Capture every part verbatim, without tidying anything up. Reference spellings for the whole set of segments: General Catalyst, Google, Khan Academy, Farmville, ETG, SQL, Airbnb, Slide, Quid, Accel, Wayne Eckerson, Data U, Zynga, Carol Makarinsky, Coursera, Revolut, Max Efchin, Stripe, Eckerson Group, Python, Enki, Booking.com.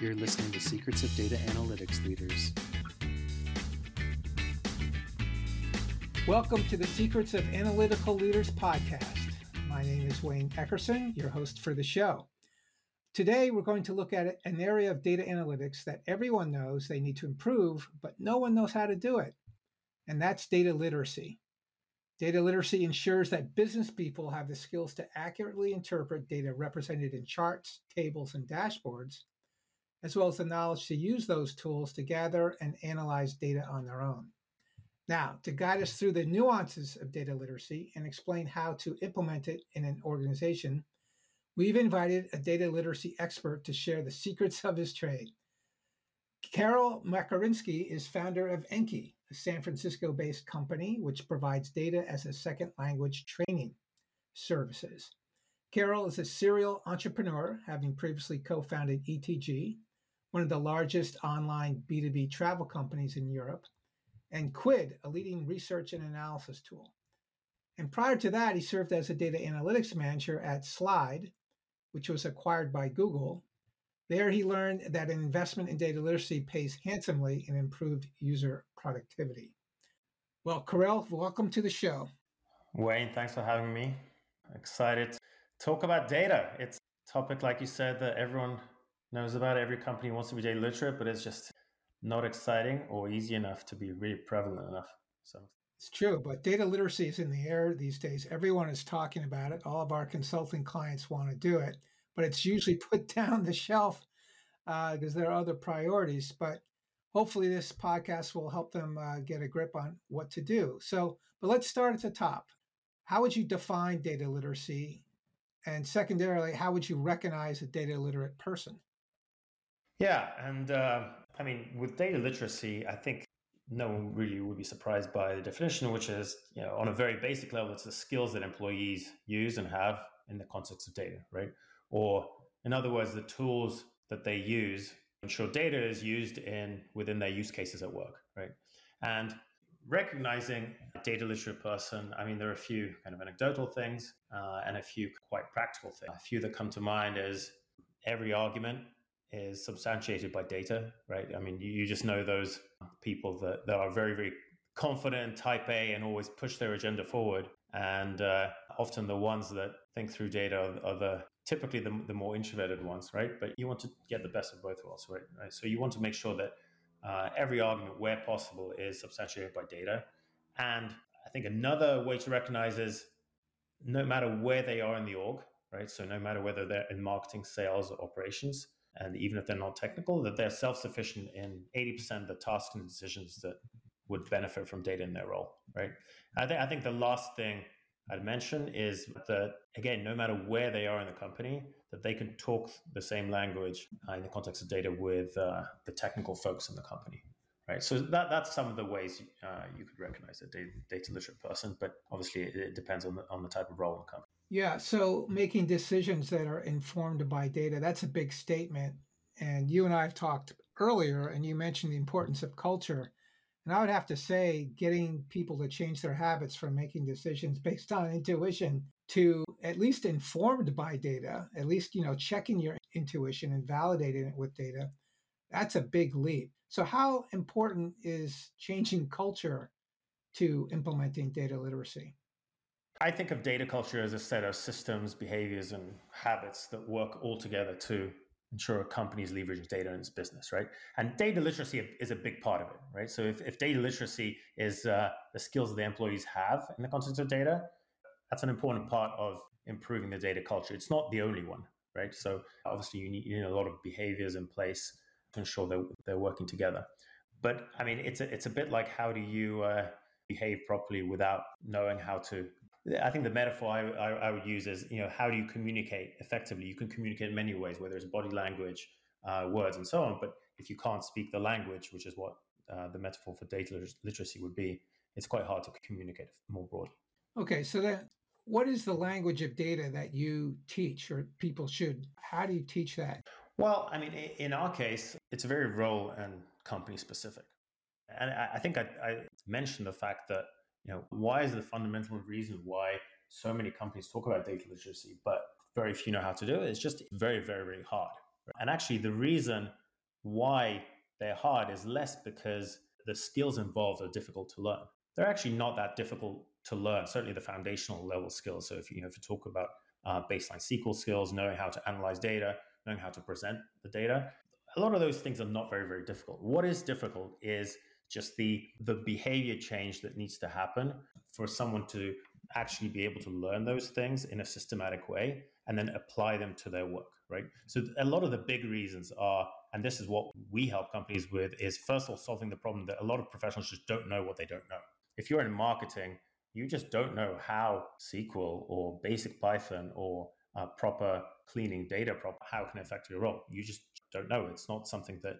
You're listening to Secrets of Data Analytics Leaders. Welcome to the Secrets of Analytical Leaders podcast. My name is Wayne Eckerson, your host for the show. Today, we're going to look at an area of data analytics that everyone knows they need to improve, but no one knows how to do it, and that's data literacy. Data literacy ensures that business people have the skills to accurately interpret data represented in charts, tables, and dashboards, as well as the knowledge to use those tools to gather and analyze data on their own. Now, to guide us through the nuances of data literacy and explain how to implement it in an organization, we've invited a data literacy expert to share the secrets of his trade. Carol Makarinsky is founder of Enki, a San Francisco-based company which provides data as a second language training services. Carol is a serial entrepreneur, having previously co-founded E T G, one of the largest online B two B travel companies in Europe, and Quid, a leading research and analysis tool. And prior to that, he served as a data analytics manager at Slide, which was acquired by Google. There he learned that an investment in data literacy pays handsomely in improved user productivity. Well, Carol, welcome to the show. Wayne, thanks for having me. Excited to talk about data. It's a topic, like you said, that everyone knows about. Every company wants to be data literate, but it's just not exciting or easy enough to be really prevalent enough. So it's true, but data literacy is in the air these days. Everyone is talking about it. All of our consulting clients want to do it, but it's usually put down the shelf uh, because there are other priorities. But hopefully this podcast will help them uh, get a grip on what to do. So, but let's start at the top. How would you define data literacy? And secondarily, how would you recognize a data literate person? Yeah, and uh, I mean, with data literacy, I think no one really would be surprised by the definition, which is, you know, on a very basic level, it's the skills that employees use and have in the context of data, right? Or in other words, the tools that they use to ensure data is used in within their use cases at work, right? And recognizing a data literate person, I mean, there are a few kind of anecdotal things uh, and a few quite practical things. A few that come to mind is every argument is substantiated by data, right? I mean, you, you just know those people that, that are very, very confident, type A, and always push their agenda forward. And uh, often the ones that think through data are, are the typically the, the more introverted ones, right? But you want to get the best of both worlds, right? right? So you want to make sure that uh, every argument, where possible, is substantiated by data. And I think another way to recognize is no matter where they are in the org, right? So no matter whether they're in marketing, sales, or operations, and even if they're not technical, that they're self-sufficient in eighty percent of the tasks and decisions that would benefit from data in their role, right? I, th- I think the last thing I'd mention is that, again, no matter where they are in the company, that they can talk the same language uh, in the context of data with uh, the technical folks in the company, right? So that that's some of the ways uh, you could recognize a data, data literate person, but obviously it, it depends on the, on the type of role in the company. Yeah, so making decisions that are informed by data, that's a big statement. And you and I have talked earlier, and you mentioned the importance of culture. And I would have to say getting people to change their habits from making decisions based on intuition to at least informed by data, at least, you know, checking your intuition and validating it with data, that's a big leap. So how important is changing culture to implementing data literacy? I think of data culture as a set of systems, behaviors, and habits that work all together to ensure a company's leveraging data in its business, right? And data literacy is a big part of it, right? So if, if data literacy is uh, the skills that the employees have in the context of data, that's an important part of improving the data culture. It's not the only one, right? So obviously you need, you need a lot of behaviors in place to ensure that they're working together. But I mean, it's a, it's a bit like how do you uh, behave properly without knowing how to. I think the metaphor I, I, I would use is, you know, how do you communicate effectively? You can communicate in many ways, whether it's body language, uh, words, and so on. But if you can't speak the language, which is what uh, the metaphor for data literacy would be, it's quite hard to communicate more broadly. Okay, so then what is the language of data that you teach or people should? How do you teach that? Well, I mean, in our case, it's very role and company specific. And I, I think I, I mentioned the fact that, you know, why is the fundamental reason why so many companies talk about data literacy, but very few know how to do it? It's just very, very, very hard. And actually, the reason why they're hard is less because the skills involved are difficult to learn. They're actually not that difficult to learn, certainly the foundational level skills. So if you, you know, if you talk about uh, baseline S Q L skills, knowing how to analyze data, knowing how to present the data, a lot of those things are not very, very difficult. What is difficult is just the the behavior change that needs to happen for someone to actually be able to learn those things in a systematic way and then apply them to their work, right? So a lot of the big reasons are, and this is what we help companies with, is first of all, solving the problem that a lot of professionals just don't know what they don't know. If you're in marketing, you just don't know how S Q L or basic Python or uh, proper cleaning data, proper, how it can affect your role. You just don't know. It's not something that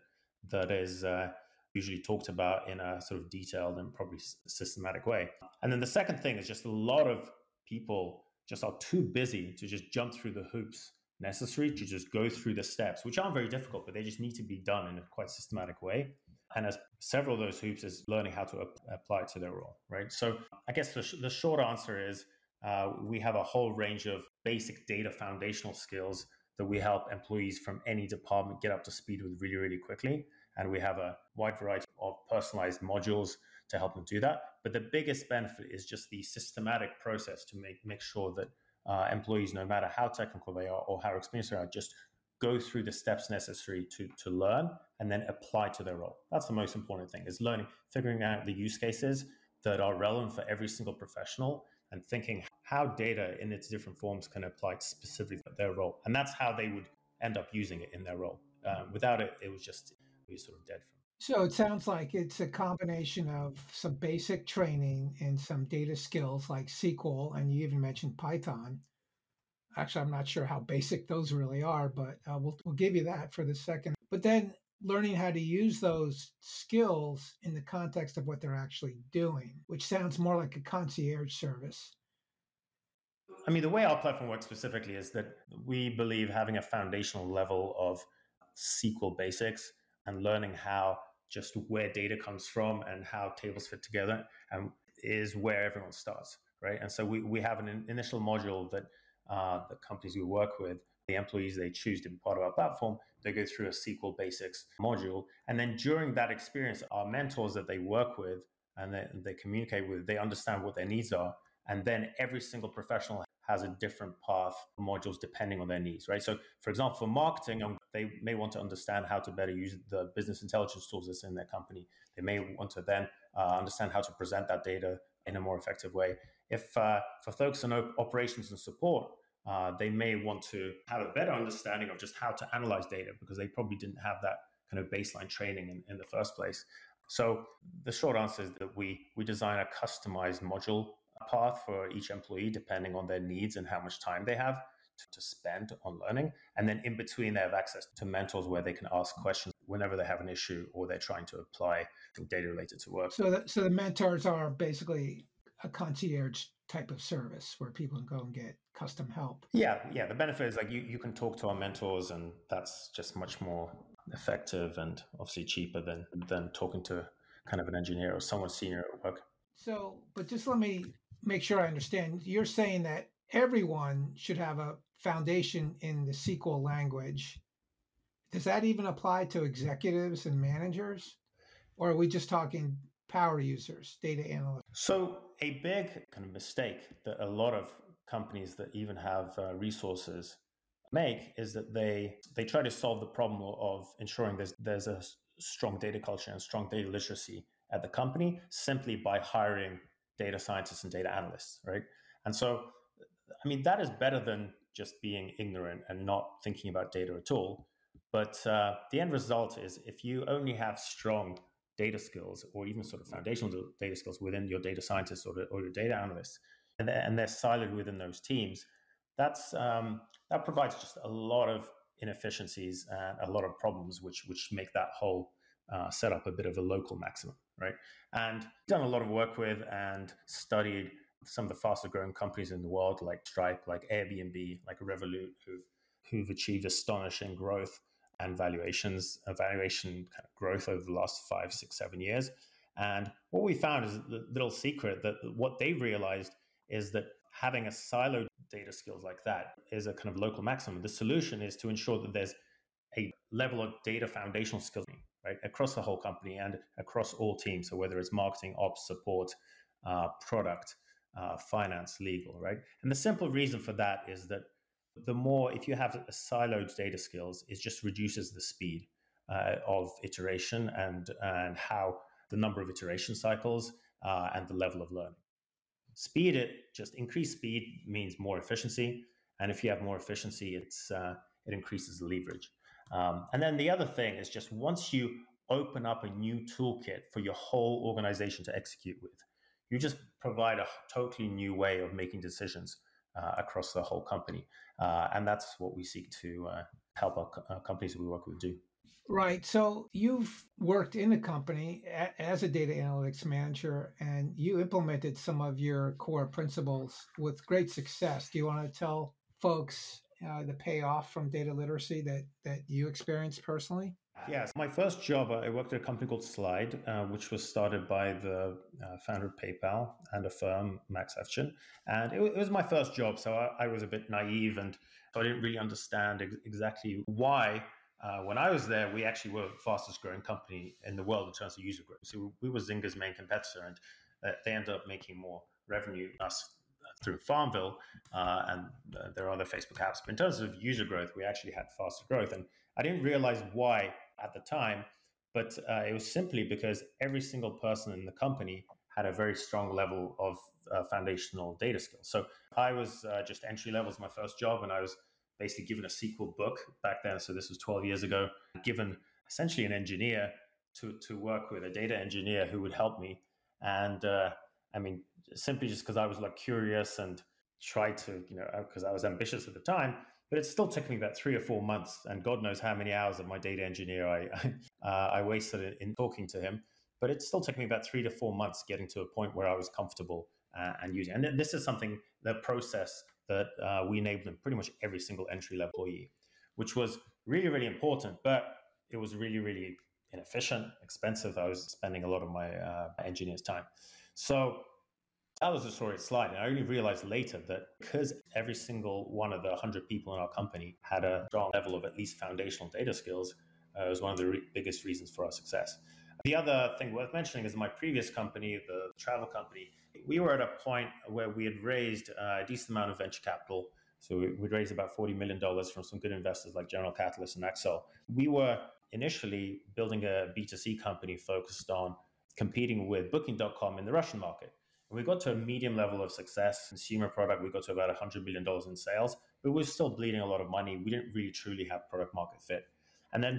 that is... Uh, usually talked about in a sort of detailed and probably systematic way. And then the second thing is just a lot of people just are too busy to just jump through the hoops necessary to just go through the steps, which aren't very difficult, but they just need to be done in a quite systematic way. And as several of those hoops is learning how to ap- apply to their role, right? So I guess the, sh- the short answer is uh, we have a whole range of basic data foundational skills that we help employees from any department get up to speed with really, really quickly. And we have a wide variety of personalized modules to help them do that. But the biggest benefit is just the systematic process to make, make sure that uh, employees, no matter how technical they are or how experienced they are, just go through the steps necessary to, to learn and then apply to their role. That's the most important thing, is learning, figuring out the use cases that are relevant for every single professional and thinking how data in its different forms can apply specifically to their role. And that's how they would end up using it in their role. Um, without it, it was just be sort of dead from. So it sounds like it's a combination of some basic training and some data skills like S Q L, and you even mentioned Python. Actually, I'm not sure how basic those really are, but uh, we'll, we'll give you that for the second. But then learning how to use those skills in the context of what they're actually doing, which sounds more like a concierge service. I mean, the way our platform works specifically is that we believe having a foundational level of S Q L basics and learning how just where data comes from and how tables fit together and is where everyone starts, right? And so we, we have an initial module that uh, the companies we work with, the employees they choose to be part of our platform, they go through a S Q L basics module. And then during that experience, our mentors that they work with and they, they communicate with, they understand what their needs are. And then every single professional has a different path modules depending on their needs, right? So for example, for marketing, they may want to understand how to better use the business intelligence tools that's in their company. They may want to then uh, understand how to present that data in a more effective way. If uh, for folks in operations and support, uh, they may want to have a better understanding of just how to analyze data because they probably didn't have that kind of baseline training in, in the first place. So the short answer is that we we design a customized module path for each employee depending on their needs and how much time they have to, to spend on learning. And then in between, they have access to mentors where they can ask questions whenever they have an issue or they're trying to apply data related to work. So the, so the mentors are basically a concierge type of service where people can go and get custom help. Yeah, yeah. The benefit is like you, you can talk to our mentors and that's just much more effective and obviously cheaper than than talking to kind of an engineer or someone senior at work. So, but just let me make sure I understand. You're saying that everyone should have a foundation in the S Q L language. Does that even apply to executives and managers? Or are we just talking power users, data analysts? So a big kind of mistake that a lot of companies that even have uh, resources make is that they they try to solve the problem of ensuring there's, there's a strong data culture and strong data literacy at the company simply by hiring data scientists and data analysts, right? And so, I mean, that is better than just being ignorant and not thinking about data at all. But uh, the end result is if you only have strong data skills or even sort of foundational data skills within your data scientists or, the, or your data analysts, and they're, and they're siloed within those teams, that's um, that provides just a lot of inefficiencies and a lot of problems, which which make that whole Uh, set up a bit of a local maximum, right? And done a lot of work with and studied some of the faster growing companies in the world, like Stripe, like Airbnb, like Revolut, who've, who've achieved astonishing growth and valuations, valuation kind of growth over the last five, six, seven years. And what we found is the little secret that what they realized is that having a siloed data skills like that is a kind of local maximum. The solution is to ensure that there's a level of data foundational skills, right, across the whole company and across all teams. So whether it's marketing, ops, support, uh, product, uh, finance, legal, right? And the simple reason for that is that the more, if you have a siloed data skills, it just reduces the speed uh, of iteration and, and how the number of iteration cycles uh, and the level of learning. Speed, it just increased speed means more efficiency. And if you have more efficiency, it's uh, it increases the leverage. Um, and then the other thing is just once you open up a new toolkit for your whole organization to execute with, you just provide a totally new way of making decisions uh, across the whole company. Uh, and that's what we seek to uh, help our co- uh, companies that we work with do. Right. So you've worked in a company a- as a data analytics manager, and you implemented some of your core principles with great success. Do you want to tell folks Uh, the payoff from data literacy that that you experienced personally? Yes. My first job, I worked at a company called Slide, uh, which was started by the uh, founder of PayPal and a firm, Max Efchin. And it, it was my first job, so I, I was a bit naive, and so I didn't really understand ex- exactly why, uh, when I was there, we actually were the fastest growing company in the world in terms of user growth. So we were Zynga's main competitor, and uh, they ended up making more revenue than us through Farmville uh, and uh, there are other Facebook apps. But in terms of user growth, we actually had faster growth. And I didn't realize why at the time, but uh, it was simply because every single person in the company had a very strong level of uh, foundational data skills. So I was uh, just entry level as my first job, and I was basically given a S Q L book back then. So this was twelve years ago, given essentially an engineer to, to work with, a data engineer who would help me. And uh, I mean, simply just because I was like curious and tried to, you know, because I was ambitious at the time, but it still took me about three or four months and God knows how many hours of my data engineer I I, uh, I wasted in talking to him. But it still took me about three to four months getting to a point where I was comfortable uh, and using. And this is something, the process that uh, we enabled in pretty much every single entry level employee, which was really, really important, but it was really, really inefficient, expensive. I was spending a lot of my uh, engineer's time. So that was the story at Slide. And I only realized later that because every single one of the one hundred people in our company had a strong level of at least foundational data skills, uh, was one of the re- biggest reasons for our success. The other thing worth mentioning is my previous company, the travel company, we were at a point where we had raised a decent amount of venture capital. So we'd raised about forty million dollars from some good investors like General Catalyst and Accel. We were initially building a B two C company focused on competing with Booking dot com in the Russian market. And we got to a medium level of success, consumer product. We got to about one hundred million dollars in sales, but we were still bleeding a lot of money. We didn't really truly have product market fit. And then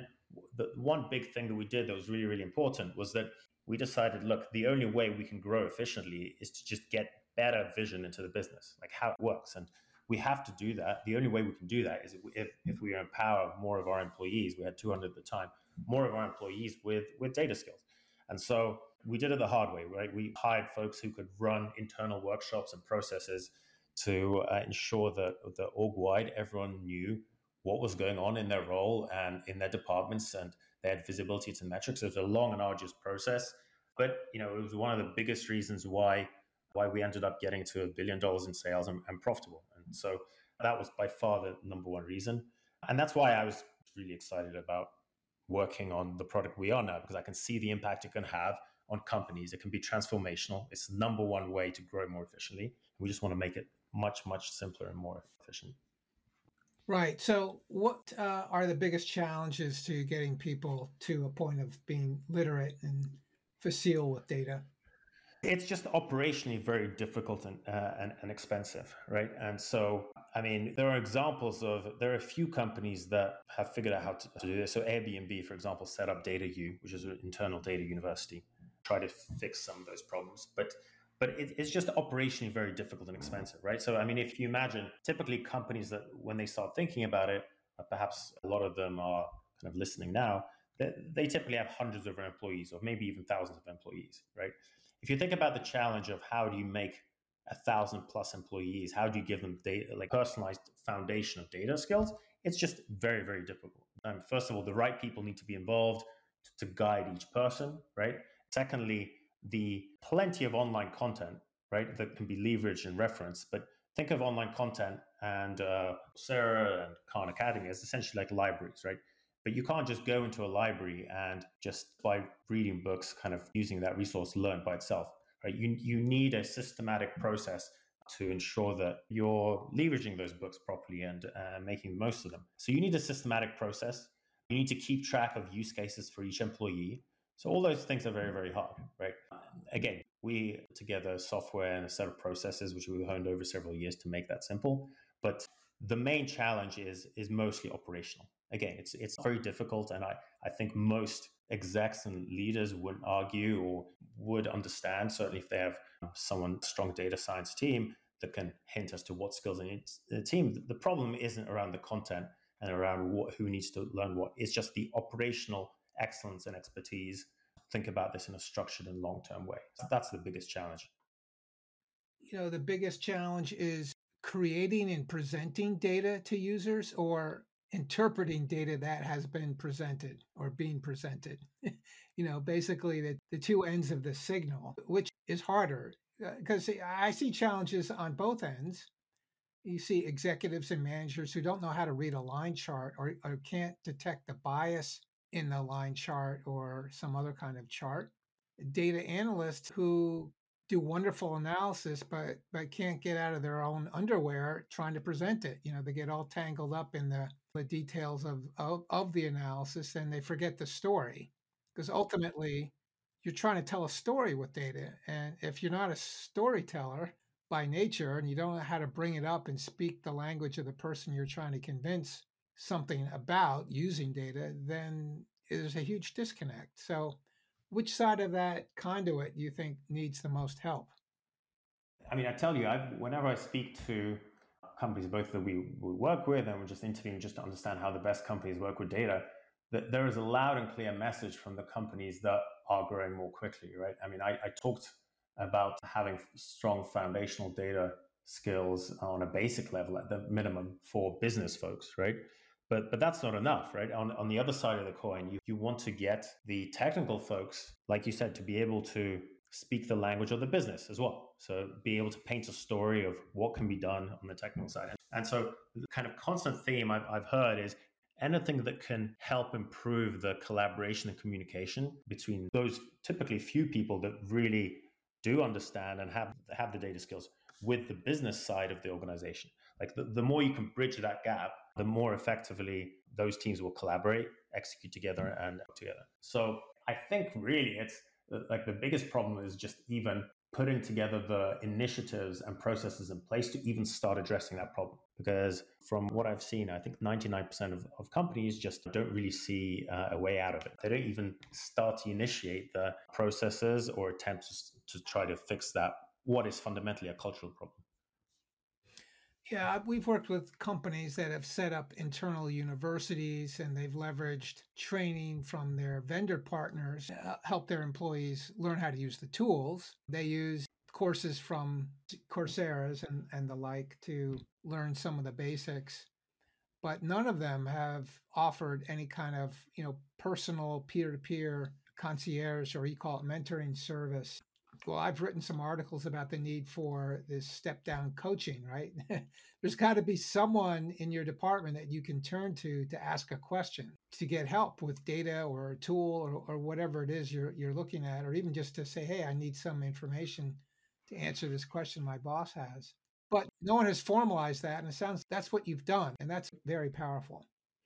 the one big thing that we did that was really, really important was that we decided, look, the only way we can grow efficiently is to just get better vision into the business, like how it works. And we have to do that. The only way we can do that is if, if we empower more of our employees. We had two hundred at the time, more of our employees with, with data skills. And so we did it the hard way, right? We hired folks who could run internal workshops and processes to uh, ensure that, that org-wide, everyone knew what was going on in their role and in their departments, and they had visibility to metrics. It was a long and arduous process, but you know, it was one of the biggest reasons why why we ended up getting to a billion dollars in sales and, and profitable. And so that was by far the number one reason. And that's why I was really excited about working on the product we are now, because I can see the impact it can have on companies. It can be transformational. It's the number one way to grow more efficiently. And we just want to make it much, much simpler and more efficient. Right. So what uh, are the biggest challenges to getting people to a point of being literate and facile with data? It's just operationally very difficult and, uh, and and expensive, right? And so, I mean, there are examples of, there are a few companies that have figured out how to, to do this. So Airbnb, for example, set up Data U, which is an internal data university, try to fix some of those problems. But but it, it's just operationally very difficult and expensive, right? So, I mean, if you imagine, typically companies that when they start thinking about it, perhaps a lot of them are kind of listening now, they, they typically have hundreds of employees or maybe even thousands of employees, right? If you think about the challenge of how do you make a thousand plus employees, how do you give them data, like personalized foundation of data skills? It's just very, very difficult. Um, first of all, the right people need to be involved to, to guide each person, right? Secondly, the plenty of online content, right, that can be leveraged and referenced. But think of online content and uh, Coursera and Khan Academy as essentially like libraries, right? But you can't just go into a library and just by reading books, kind of using that resource learned by itself, right? You, you need a systematic process to ensure that you're leveraging those books properly and uh, making the most of them. So you need a systematic process. You need to keep track of use cases for each employee. So all those things are very, very hard, right? Again, we put together software and a set of processes, which we honed over several years to make that simple. But the main challenge is is mostly operational. Again, it's it's very difficult. And I, I think most execs and leaders wouldn't argue or would understand, certainly if they have someone strong data science team that can hint as to what skills they need in the team. The problem isn't around the content and around what, who needs to learn what. It's just the operational excellence and expertise. Think about this in a structured and long-term way. So that's the biggest challenge. You know, the biggest challenge is creating and presenting data to users, or interpreting data that has been presented or being presented. You know, basically the, the two ends of the signal, which is harder because uh, I see challenges on both ends. You see executives and managers who don't know how to read a line chart or, or can't detect the bias in the line chart or some other kind of chart. Data analysts who do wonderful analysis, but but can't get out of their own underwear trying to present it. You know, they get all tangled up in the, the details of, of, of the analysis, and they forget the story. Because ultimately, you're trying to tell a story with data. And if you're not a storyteller by nature, and you don't know how to bring it up and speak the language of the person you're trying to convince something about using data, then there's a huge disconnect. So which side of that conduit do you think needs the most help? I mean, I tell you, I've, whenever I speak to companies both that we, we work with and we're just interviewing just to understand how the best companies work with data, that there is a loud and clear message from the companies that are growing more quickly, right? I mean, I, I talked about having strong foundational data skills on a basic level at the minimum for business folks, right? But but that's not enough, right? On on the other side of the coin, you, you want to get the technical folks, like you said, to be able to speak the language of the business as well. So be able to paint a story of what can be done on the technical side. And so the kind of constant theme I've, I've heard is anything that can help improve the collaboration and communication between those typically few people that really do understand and have have the data skills with the business side of the organization. Like the, the more you can bridge that gap, the more effectively those teams will collaborate, execute together and work together. So I think really it's like the biggest problem is just even putting together the initiatives and processes in place to even start addressing that problem. Because from what I've seen, I think ninety-nine percent of, of companies just don't really see uh, a way out of it. They don't even start to initiate the processes or attempts to try to fix that, what is fundamentally a cultural problem. Yeah, we've worked with companies that have set up internal universities, and they've leveraged training from their vendor partners to help their employees learn how to use the tools. They use courses from Coursera's and, and the like to learn some of the basics, but none of them have offered any kind of, you know, personal peer-to-peer concierge or you call it mentoring service. Well, I've written some articles about the need for this step-down coaching, right? There's got to be someone in your department that you can turn to to ask a question, to get help with data or a tool or, or whatever it is you're you're looking at, or even just to say, hey, I need some information to answer this question my boss has. But no one has formalized that, and it sounds that's what you've done, and that's very powerful.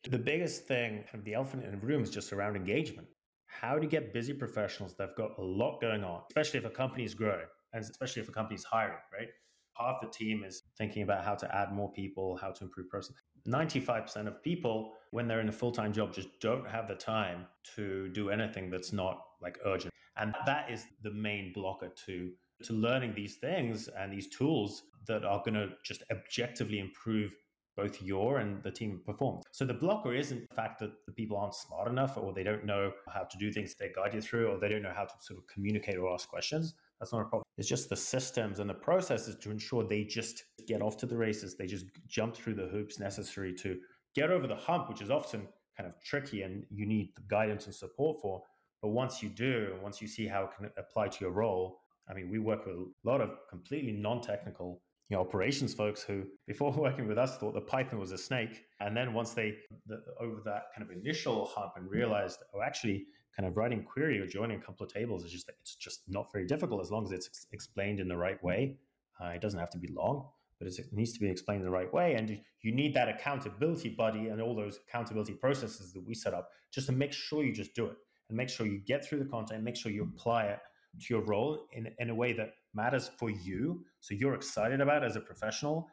The biggest thing, kind of the elephant in the room, is just around engagement. How do you get busy professionals that have got a lot going on, especially if a company is growing and especially if a company is hiring, right? Half the team is thinking about how to add more people, how to improve process. ninety-five percent of people, when they're in a full-time job, just don't have the time to do anything that's not like urgent. And that is the main blocker to, to learning these things and these tools that are going to just objectively improve both your and the team perform. So the blocker isn't the fact that the people aren't smart enough or they don't know how to do things they guide you through, or they don't know how to sort of communicate or ask questions. That's not a problem. It's just the systems and the processes to ensure they just get off to the races. They just jump through the hoops necessary to get over the hump, which is often kind of tricky and you need the guidance and support for. But once you do, and once you see how it can apply to your role, I mean, we work with a lot of completely non-technical you know, operations folks who before working with us thought that Python was a snake. And then once they, the, over that kind of initial hump and realized, oh, actually kind of writing query or joining a couple of tables is just, it's just not very difficult as long as it's ex- explained in the right way. Uh, it doesn't have to be long, but it's, it needs to be explained the right way. And you need that accountability buddy and all those accountability processes that we set up just to make sure you just do it and make sure you get through the content, make sure you apply it to your role in, in a way that matters for you, so you're excited about as a professional,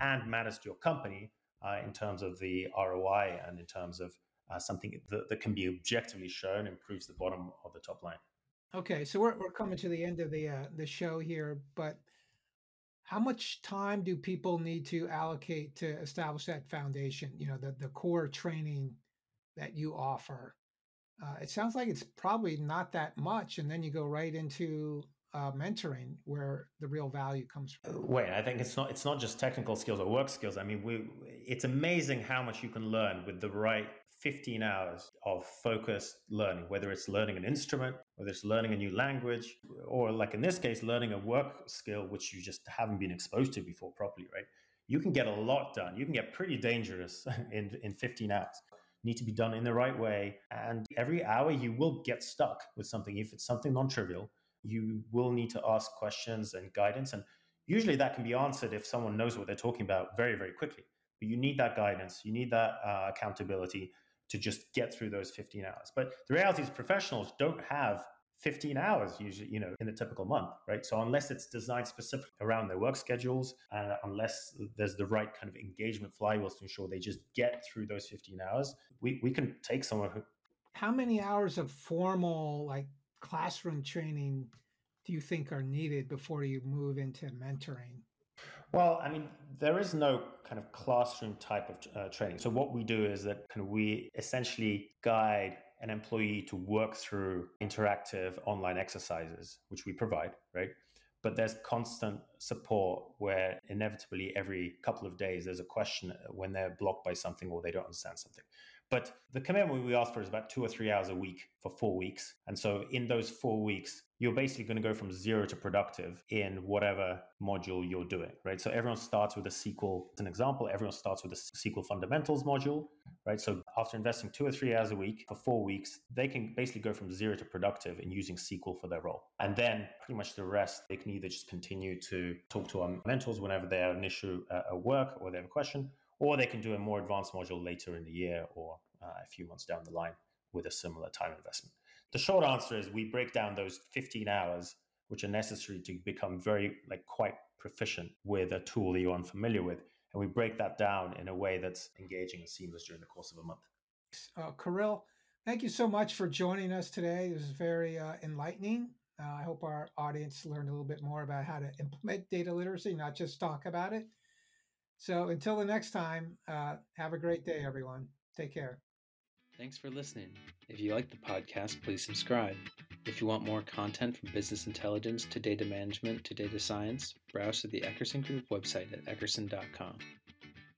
and matters to your company uh, in terms of the R O I and in terms of uh, something that, that can be objectively shown improves the bottom or the top line. Okay, so we're we're coming to the end of the uh, the show here, but how much time do people need to allocate to establish that foundation? You know, the the core training that you offer. Uh, it sounds like it's probably not that much, and then you go right into uh, mentoring, where the real value comes from. Wait, I think it's not it's not just technical skills or work skills. I mean, we it's amazing how much you can learn with the right fifteen hours of focused learning, whether it's learning an instrument, whether it's learning a new language, or like in this case, learning a work skill which you just haven't been exposed to before properly, right? You can get a lot done. You can get pretty dangerous in, in fifteen hours. Need to be done in the right way. And every hour you will get stuck with something. If it's something non-trivial, you will need to ask questions and guidance. And usually that can be answered if someone knows what they're talking about very, very quickly. But you need that guidance. You need that uh, accountability to just get through those fifteen hours. But the reality is professionals don't have fifteen hours usually, you know, in a typical month, right? So unless it's designed specifically around their work schedules, and uh, unless there's the right kind of engagement flywheels to ensure they just get through those fifteen hours, we, we can take someone who... How many hours of formal, like, classroom training do you think are needed before you move into mentoring? Well, I mean, there is no kind of classroom type of uh, training. So what we do is that kind of we essentially guide an employee to work through interactive online exercises, which we provide, right? But there's constant support where inevitably every couple of days there's a question when they're blocked by something or they don't understand something. But the commitment we ask for is about two or three hours a week for four weeks. And so in those four weeks, you're basically going to go from zero to productive in whatever module you're doing, right? So everyone starts with a S Q L, as an example, everyone starts with a S Q L fundamentals module, right? So after investing two or three hours a week for four weeks, they can basically go from zero to productive in using S Q L for their role. And then pretty much the rest, they can either just continue to talk to our mentors whenever they have an issue at work or they have a question, or they can do a more advanced module later in the year or uh, a few months down the line with a similar time investment. The short answer is we break down those fifteen hours, which are necessary to become very, like, quite proficient with a tool that you're unfamiliar with. And we break that down in a way that's engaging and seamless during the course of a month. Uh, Carol, thank you so much for joining us today. It was very uh, enlightening. Uh, I hope our audience learned a little bit more about how to implement data literacy, not just talk about it. So until the next time, uh, have a great day, everyone. Take care. Thanks for listening. If you like the podcast, please subscribe. If you want more content from business intelligence to data management to data science, browse to the Eckerson Group website at eckerson dot com.